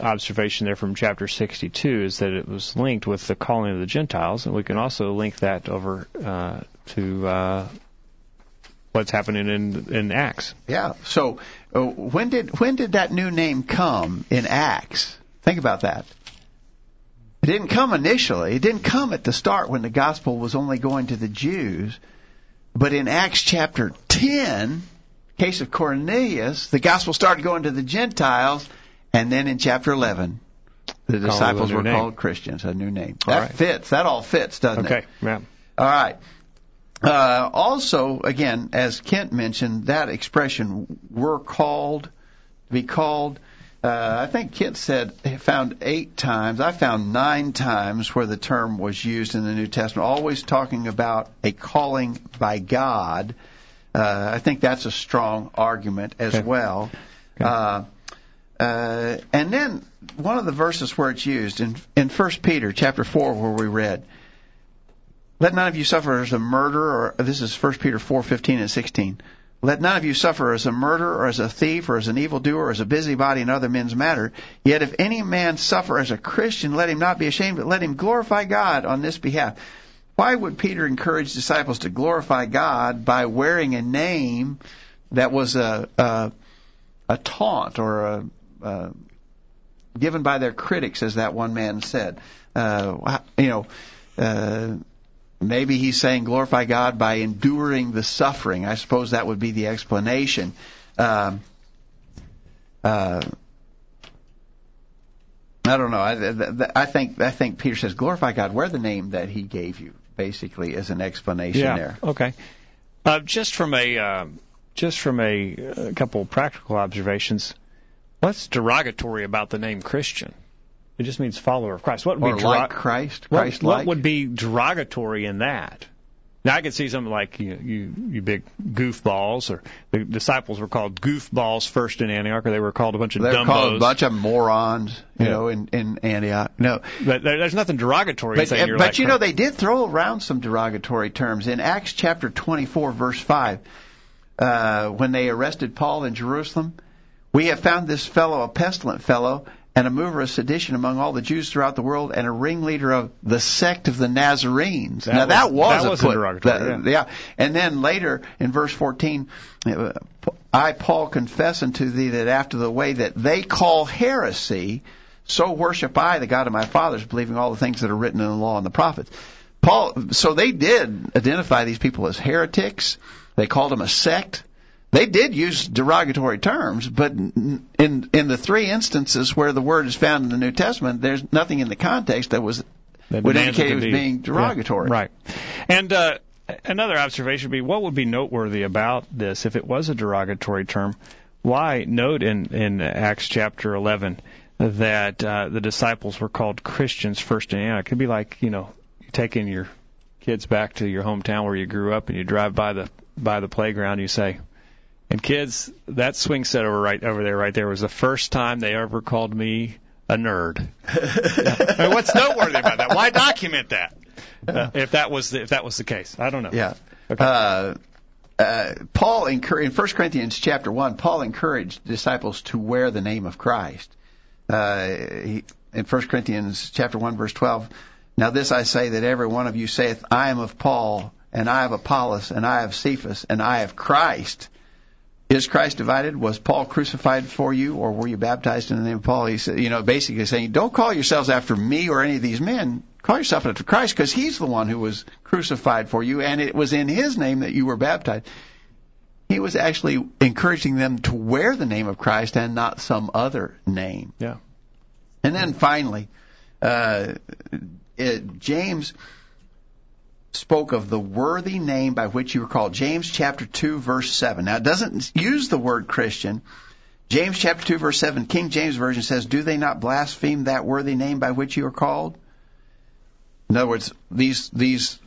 observation there from chapter 62 is that it was linked with the calling of the Gentiles, and we can also link that over to what's happening in Acts. Yeah. So when did that new name come in Acts? Think about that. It didn't come initially. It didn't come at the start when the gospel was only going to the Jews. But in Acts chapter 10, case of Cornelius, the gospel started going to the Gentiles, and then in chapter 11, the disciples were called Christians, a new name. That fits. That all fits, doesn't it? Okay, yeah. All right. Also, again, as Kent mentioned, that expression, "were called," "be called," I think Kent said he found 8 times. I found 9 times where the term was used in the New Testament, always talking about a calling by God. I think that's a strong argument as well. Okay. And then one of the verses where it's used, in 1 Peter chapter 4, where we read, "Let none of you suffer as a murderer," or this is 1 Peter 4:15 and 16, "Let none of you suffer as a murderer, or as a thief, or as an evildoer, or as a busybody in other men's matter. Yet if any man suffer as a Christian, let him not be ashamed, but let him glorify God on this behalf." Why would Peter encourage disciples to glorify God by wearing a name that was a taunt or given by their critics, as that one man said? Maybe he's saying glorify God by enduring the suffering. I suppose that would be the explanation. I don't know. I think Peter says glorify God. Wear the name that He gave you, basically, as an explanation there. Okay. Just from a couple of practical observations, what's derogatory about the name Christian? It just means follower of Christ. What would be like Christ? What would be derogatory in that? Now, I could see something like, you big goofballs, or the disciples were called goofballs first in Antioch, or they were called a bunch of dumbos. They were called a bunch of morons, in Antioch. No, but there's nothing derogatory in saying you're like Christ. But, they did throw around some derogatory terms. In Acts chapter 24, verse 5, when they arrested Paul in Jerusalem, "We have found this fellow a pestilent fellow, and a mover of sedition among all the Jews throughout the world, and a ringleader of the sect of the Nazarenes." That was derogatory. And then later in verse 14, "I, Paul, confess unto thee that after the way that they call heresy, so worship I the God of my fathers, believing all the things that are written in the law and the prophets." So they did identify these people as heretics. They called them a sect. They did use derogatory terms, but in the 3 instances where the word is found in the New Testament, there's nothing in the context that would indicate it was being derogatory. Yeah, right. And another observation would be, what would be noteworthy about this if it was a derogatory term? Why note in Acts chapter 11 that the disciples were called Christians first in Antioch? It could be like, you taking your kids back to your hometown where you grew up, and you drive by the playground, and you say, "And kids, that swing set over there was the first time they ever called me a nerd." I mean, what's noteworthy about that? Why document that? If that was the case, I don't know. Yeah. Okay. Paul in 1 Corinthians chapter 1, Paul encouraged disciples to wear the name of Christ. In 1 Corinthians chapter 1 verse 12, "Now this I say, that every one of you saith, I am of Paul, and I of Apollos, and I of Cephas, and I of Christ. Is Christ divided? Was Paul crucified for you, or were you baptized in the name of Paul?" He said, basically saying, don't call yourselves after me or any of these men. Call yourself after Christ, because He's the one who was crucified for you, and it was in His name that you were baptized. He was actually encouraging them to wear the name of Christ and not some other name. Yeah. And then finally, James spoke of the worthy name by which you were called. James chapter 2, verse 7. Now, it doesn't use the word Christian. James chapter 2, verse 7, King James Version says, do they not blaspheme that worthy name by which you are called? In other words, these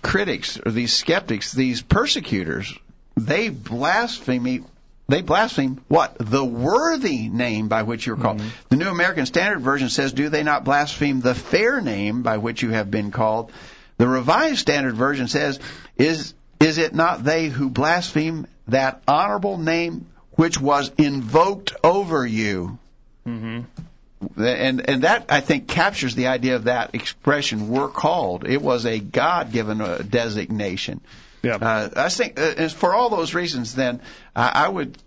critics, or these skeptics, these persecutors, they blaspheme what? The worthy name by which you are called. Mm-hmm. The New American Standard Version says, do they not blaspheme the fair name by which you have been called? The Revised Standard Version says, is it not they who blaspheme that honorable name which was invoked over you? Mm-hmm. And that, I think, captures the idea of that expression, we're called. It was a God-given designation. Yeah. I think, for all those reasons, then, I would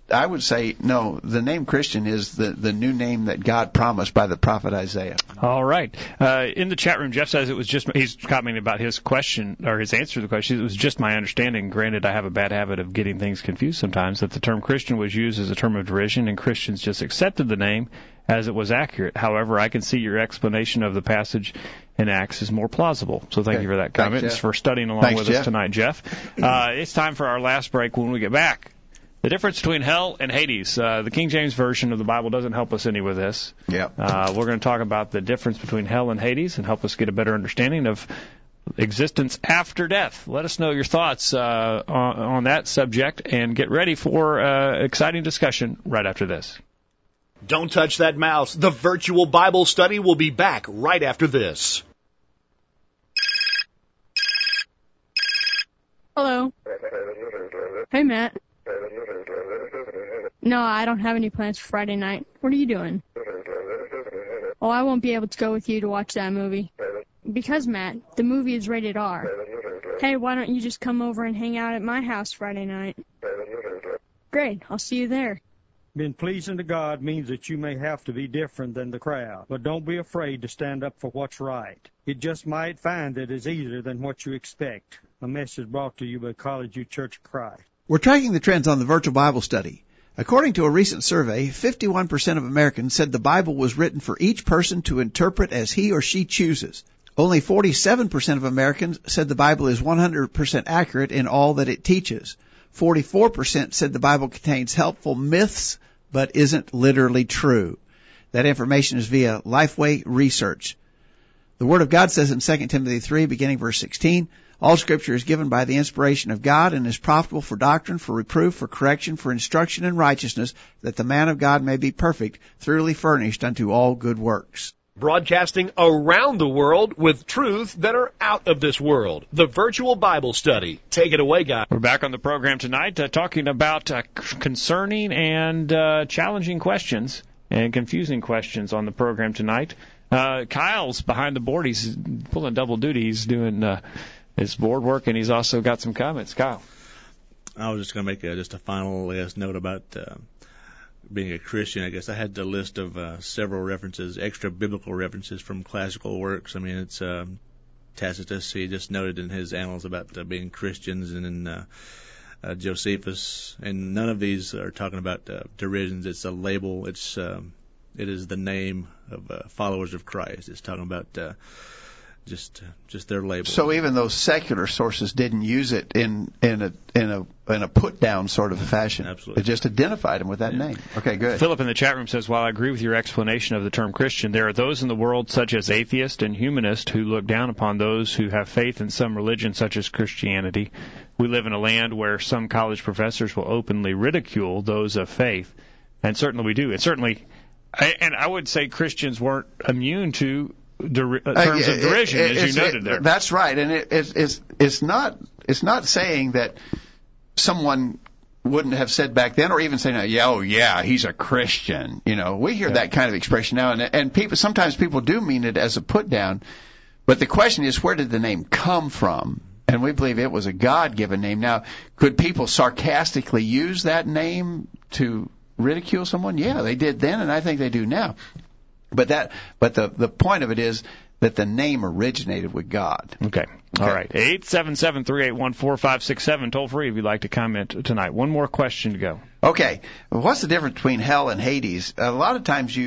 say, no, the name Christian is the new name that God promised by the prophet Isaiah. All right. In the chat room, Jeff says it was just, he's commenting about his question, or his answer to the question, it was just my understanding, granted I have a bad habit of getting things confused sometimes, that the term Christian was used as a term of derision, and Christians just accepted the name as it was accurate. However, I can see your explanation of the passage in Acts is more plausible. So thank you for that comment. Thanks for studying along with us tonight, Jeff. It's time for our last break. When we get back, the difference between hell and Hades. The King James Version of the Bible doesn't help us any with this. Yep. We're going to talk about the difference between hell and Hades and help us get a better understanding of existence after death. Let us know your thoughts on that subject, and get ready for exciting discussion right after this. Don't touch that mouse. The Virtual Bible Study will be back right after this. Hello. Hey, Matt. No, I don't have any plans for Friday night. What are you doing? Oh, I won't be able to go with you to watch that movie. Because, Matt, the movie is rated R. Hey, why don't you just come over and hang out at my house Friday night? Great, I'll see you there. Being pleasing to God means that you may have to be different than the crowd, but don't be afraid to stand up for what's right. You just might find that it's easier than what you expect. A message brought to you by College View Church of Christ. We're tracking the trends on the Virtual Bible Study. According to a recent survey, 51% of Americans said the Bible was written for each person to interpret as he or she chooses. Only 47% of Americans said the Bible is 100% accurate in all that it teaches. 44% said the Bible contains helpful myths but isn't literally true. That information is via Lifeway Research. The Word of God says in 2 Timothy 3, beginning verse 16, all Scripture is given by the inspiration of God and is profitable for doctrine, for reproof, for correction, for instruction in righteousness, that the man of God may be perfect, thoroughly furnished unto all good works. Broadcasting around the world with truths that are out of this world. The Virtual Bible Study. Take it away, guys. We're back on the program tonight talking about concerning and challenging questions and confusing questions on the program tonight. Kyle's behind the board. He's pulling double duty. He's doing his board work, and he's also got some comments. Kyle. I was just going to make just a final last note about being a Christian. I guess I had the list of several references, extra biblical references from classical works. I mean, it's Tacitus, he just noted in his annals about being Christians, and then Josephus, and none of these are talking about derisions. It's a label. It is the name of followers of Christ. It's talking about just their label. So even those secular sources didn't use it in a put down sort of a fashion. Absolutely. It just identified him with that name. Okay, good. Philip in the chat room says, while I agree with your explanation of the term Christian, there are those in the world such as atheists and humanists who look down upon those who have faith in some religion such as Christianity. We live in a land where some college professors will openly ridicule those of faith, and certainly we do. And I would say Christians weren't immune to terms of derision, as you noted there. That's right, and it's not saying that someone wouldn't have said back then, or even saying, he's a Christian. You know, we hear that kind of expression now, and people sometimes do mean it as a put down. But the question is, where did the name come from? And we believe it was a God-given name. Now, could people sarcastically use that name to ridicule someone? Yeah, they did then, and I think they do now. But the point of it is that the name originated with God. Okay. All right. 877-381-4567. Toll free if you'd like to comment tonight. One more question to go. Okay. What's the difference between hell and Hades? A lot of times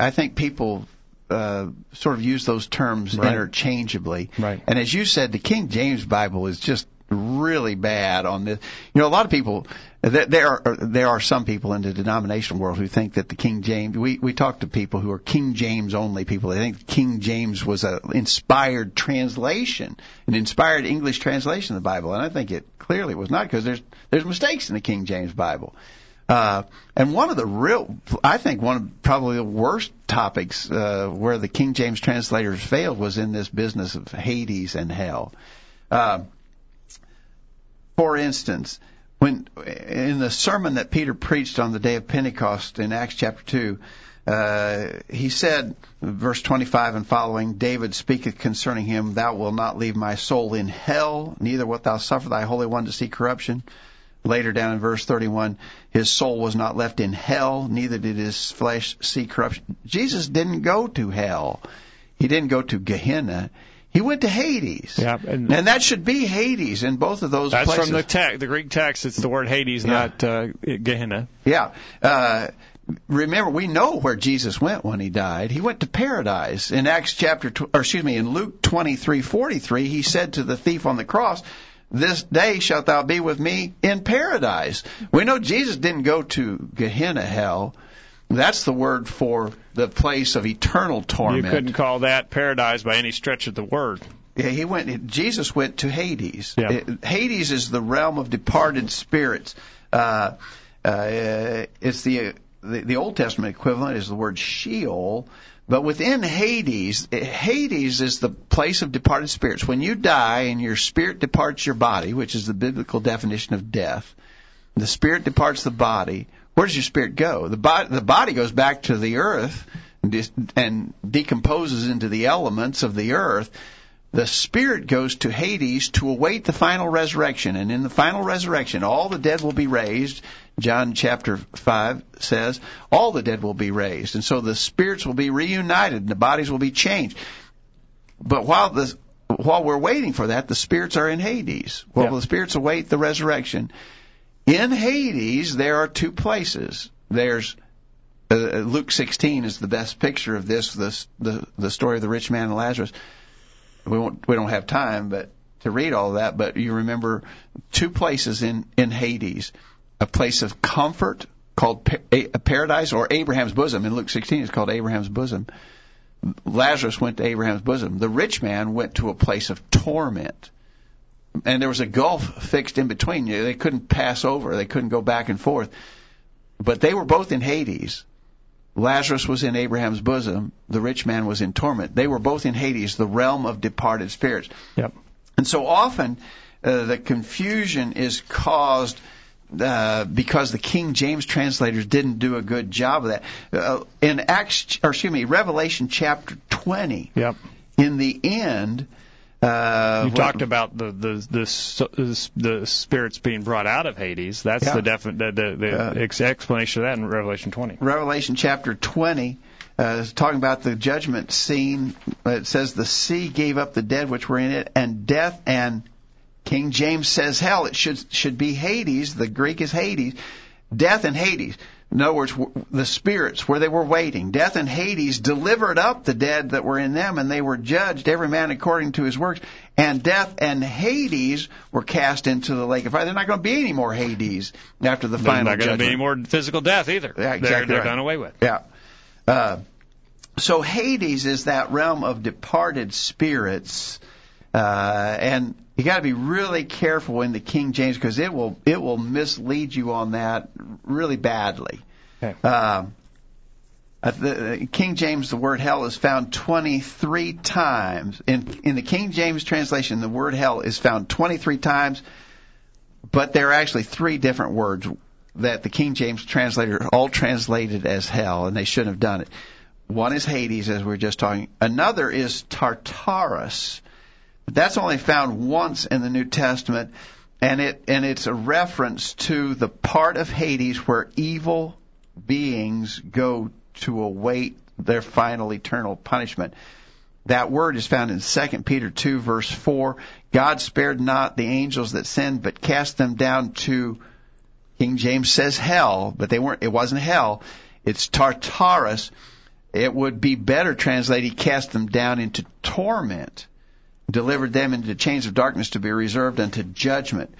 I think people sort of use those terms interchangeably. Right. And as you said, the King James Bible is just really bad on this. You know, a lot of people, there are some people in the denominational world who think that the King James, we talk to people who are King James only people. They think King James was an inspired translation, an inspired English translation of the Bible. And I think it clearly was not, because there's mistakes in the King James Bible. And one of the real, I think one of probably the worst topics where the King James translators failed was in this business of Hades and hell. For instance, when in the sermon that Peter preached on the day of Pentecost in Acts chapter 2, he said, verse 25 and following, David speaketh concerning him, Thou wilt not leave my soul in hell, neither wilt thou suffer thy Holy One to see corruption. Later down in verse 31, his soul was not left in hell, neither did his flesh see corruption. Jesus didn't go to hell. He didn't go to Gehenna. He went to Hades. Yeah, and that should be Hades in both of those places. That's from the Greek text. It's the word Hades, not Gehenna. Yeah. Remember, we know where Jesus went when he died. He went to paradise. In Luke 23:43, he said to the thief on the cross, This day shalt thou be with me in paradise. We know Jesus didn't go to Gehenna hell. That's the word for the place of eternal torment. You couldn't call that paradise by any stretch of the word. Yeah, Jesus went to Hades. Yeah. Hades is the realm of departed spirits. It's the Old Testament equivalent is the word Sheol. But within Hades, Hades is the place of departed spirits. When you die and your spirit departs your body, which is the biblical definition of death, the spirit departs the body. Where does your spirit go? The body goes back to the earth and decomposes into the elements of the earth. The spirit goes to Hades to await the final resurrection. And in the final resurrection, all the dead will be raised. John chapter 5 says, all the dead will be raised. And so the spirits will be reunited and the bodies will be changed. But while we're waiting for that, the spirits are in Hades. Well, The spirits await the resurrection. In Hades, there are two places. There's Luke 16 is the best picture of this, the story of the rich man and Lazarus. We don't have time but to read all that, but you remember two places in Hades, a place of comfort called paradise, or Abraham's bosom. In Luke 16, it's called Abraham's bosom. Lazarus went to Abraham's bosom. The rich man went to a place of torment. And there was a gulf fixed in between. They couldn't pass over. They couldn't go back and forth. But they were both in Hades. Lazarus was in Abraham's bosom. The rich man was in torment. They were both in Hades, the realm of departed spirits. Yep. And so often the confusion is caused because the King James translators didn't do a good job of that. In Revelation chapter 20, yep. In the end... talked about the spirits being brought out of Hades. That's the explanation of that in Revelation 20. Revelation chapter 20 is talking about the judgment scene. It says the sea gave up the dead which were in it, and death and King James says hell. It should be Hades. The Greek is Hades. Death and Hades. In other words, the spirits, where they were waiting, death and Hades delivered up the dead that were in them, and they were judged, every man according to his works. And death and Hades were cast into the lake of fire. They're not going to be any more Hades after the final judgment. They're not going to be any more physical death either. Yeah, exactly. They're done away with. Yeah. So Hades is that realm of departed spirits, and you got to be really careful in the King James because it will mislead you on that really badly. Okay. The King James, the word hell is found 23 times in the King James translation. The word hell is found 23 times, but there are actually three different words that the King James translator all translated as hell, and they shouldn't have done it. One is Hades, as we were just talking. Another is Tartarus. That's only found once in the New Testament, and it's a reference to the part of Hades where evil beings go to await their final eternal punishment. That word is found in 2 Peter 2, verse 4. God spared not the angels that sinned, but cast them down to, King James says hell, but it wasn't hell. It's Tartarus. It would be better translated, cast them down into torment. delivered them into chains of darkness to be reserved unto judgment.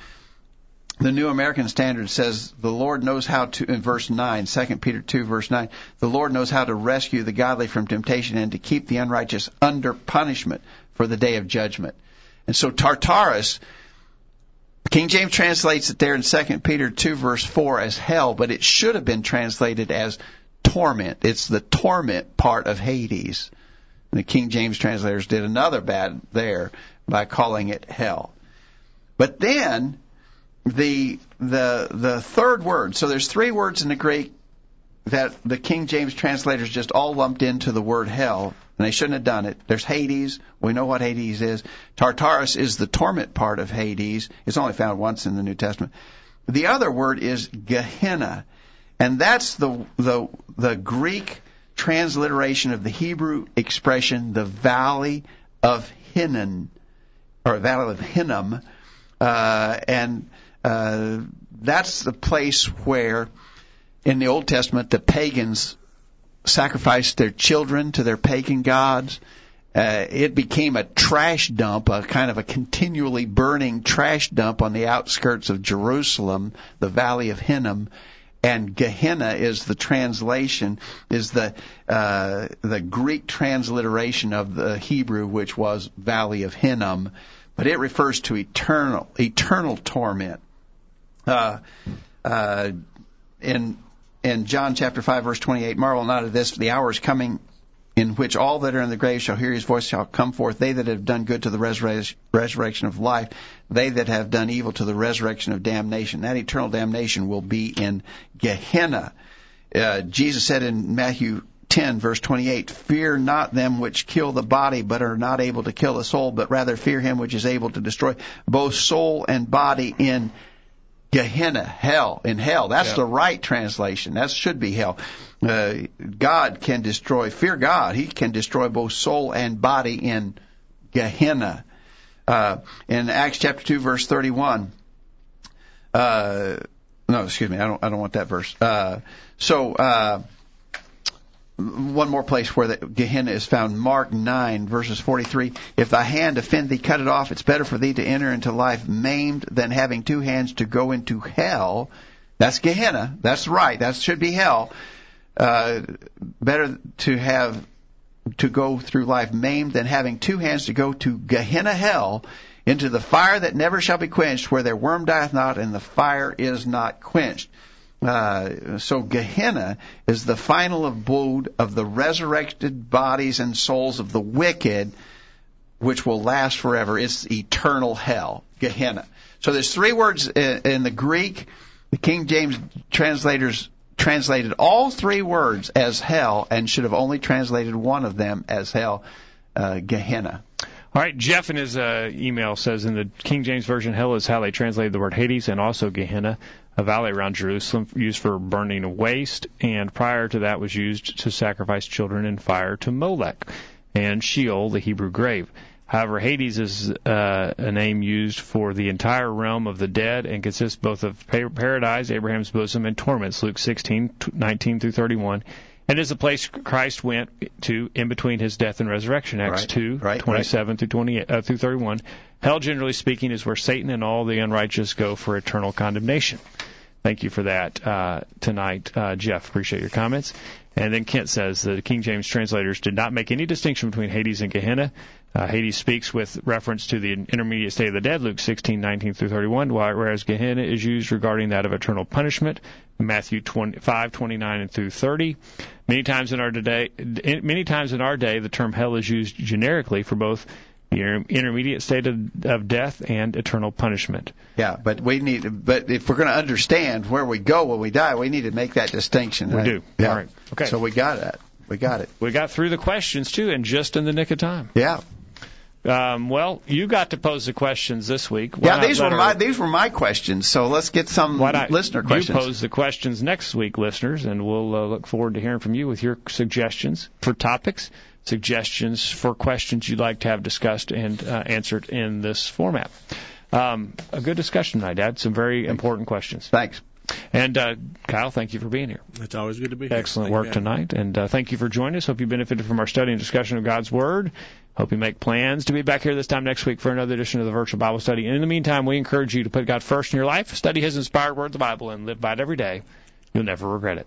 The New American Standard says, the Lord knows how to, in verse 9, 2 Peter 2, verse 9, the Lord knows how to rescue the godly from temptation and to keep the unrighteous under punishment for the day of judgment. And so Tartarus, King James translates it there in 2 Peter 2, verse 4 as hell, but it should have been translated as torment. It's the torment part of Hades. And the King James translators did another bad there by calling it hell. But then the third word, so there's three words in the Greek that the King James translators just all lumped into the word hell, and they shouldn't have done it. There's Hades. We know what Hades is. Tartarus is the torment part of Hades. It's only found once in the New Testament. The other word is Gehenna, and that's the Greek transliteration of the Hebrew expression, the Valley of Hinnom, or Valley of Hinnom, and that's the place where, in the Old Testament, the pagans sacrificed their children to their pagan gods. It became a trash dump, a kind of a continually burning trash dump on the outskirts of Jerusalem, the Valley of Hinnom. And Gehenna is the translation, is the Greek transliteration of the Hebrew, which was Valley of Hinnom. But it refers to eternal torment. In John chapter 5, verse 28, marvel not at this, for the hour is coming in which all that are in the grave shall hear his voice, shall come forth, they that have done good to the resurrection of life, they that have done evil to the resurrection of damnation. That eternal damnation will be in Gehenna. Jesus said in Matthew 10, verse 28, fear not them which kill the body, but are not able to kill the soul, but rather fear him which is able to destroy both soul and body in Gehenna, hell, in hell. That's the right translation. That should be hell. God can destroy, fear God, he can destroy both soul and body in Gehenna. In Acts chapter 2, verse 31, I don't want that verse. One more place where Gehenna is found, Mark 9, verses 43. If thy hand offend thee, cut it off. It's better for thee to enter into life maimed than having two hands to go into hell. That's Gehenna. That's right. That should be hell. Better to go through life maimed than having two hands to go to Gehenna hell, into the fire that never shall be quenched, where their worm dieth not and the fire is not quenched. So Gehenna is the final abode of the resurrected bodies and souls of the wicked, which will last forever. It's eternal hell, Gehenna. So there's three words in the Greek. The King James translators translated all three words as hell and should have only translated one of them as hell, Gehenna. All right, Jeff in his email says, in the King James Version, hell is how they translated the word Hades and also Gehenna, a valley around Jerusalem used for burning waste, and prior to that was used to sacrifice children in fire to Molech, and Sheol, the Hebrew grave. However, Hades is a name used for the entire realm of the dead and consists both of paradise, Abraham's bosom, and torments, Luke 16:19 through 31. And is the place Christ went to in between his death and resurrection, Acts 2, 27 through 28 through 31. Hell, generally speaking, is where Satan and all the unrighteous go for eternal condemnation. Thank you for that tonight, Jeff. Appreciate your comments. And then Kent says the King James translators did not make any distinction between Hades and Gehenna. Hades speaks with reference to the intermediate state of the dead, Luke 16:19 through 31, whereas Gehenna is used regarding that of eternal punishment, Matthew 5:29 and through 30. Many times in our day, the term hell is used generically for both the intermediate state of death and eternal punishment. Yeah, but if we're going to understand where we go when we die, we need to make that distinction. Right? We do. Yeah. All right. Okay. So we got that. We got it. We got through the questions too, and just in the nick of time. Yeah. Well, you got to pose the questions this week. These were my questions. So let's get some listener questions. You pose the questions next week, listeners, and we'll look forward to hearing from you with your suggestions for topics, suggestions for questions you'd like to have discussed and answered in this format. A good discussion tonight, Dad. Some very important questions. Thanks. And Kyle, thank you for being here. It's always good to be here. Excellent work tonight, and thank you for joining us. Hope you benefited from our study and discussion of God's Word. Hope you make plans to be back here this time next week for another edition of the Virtual Bible Study. And in the meantime, we encourage you to put God first in your life, study His inspired Word, the Bible, and live by it every day. You'll never regret it.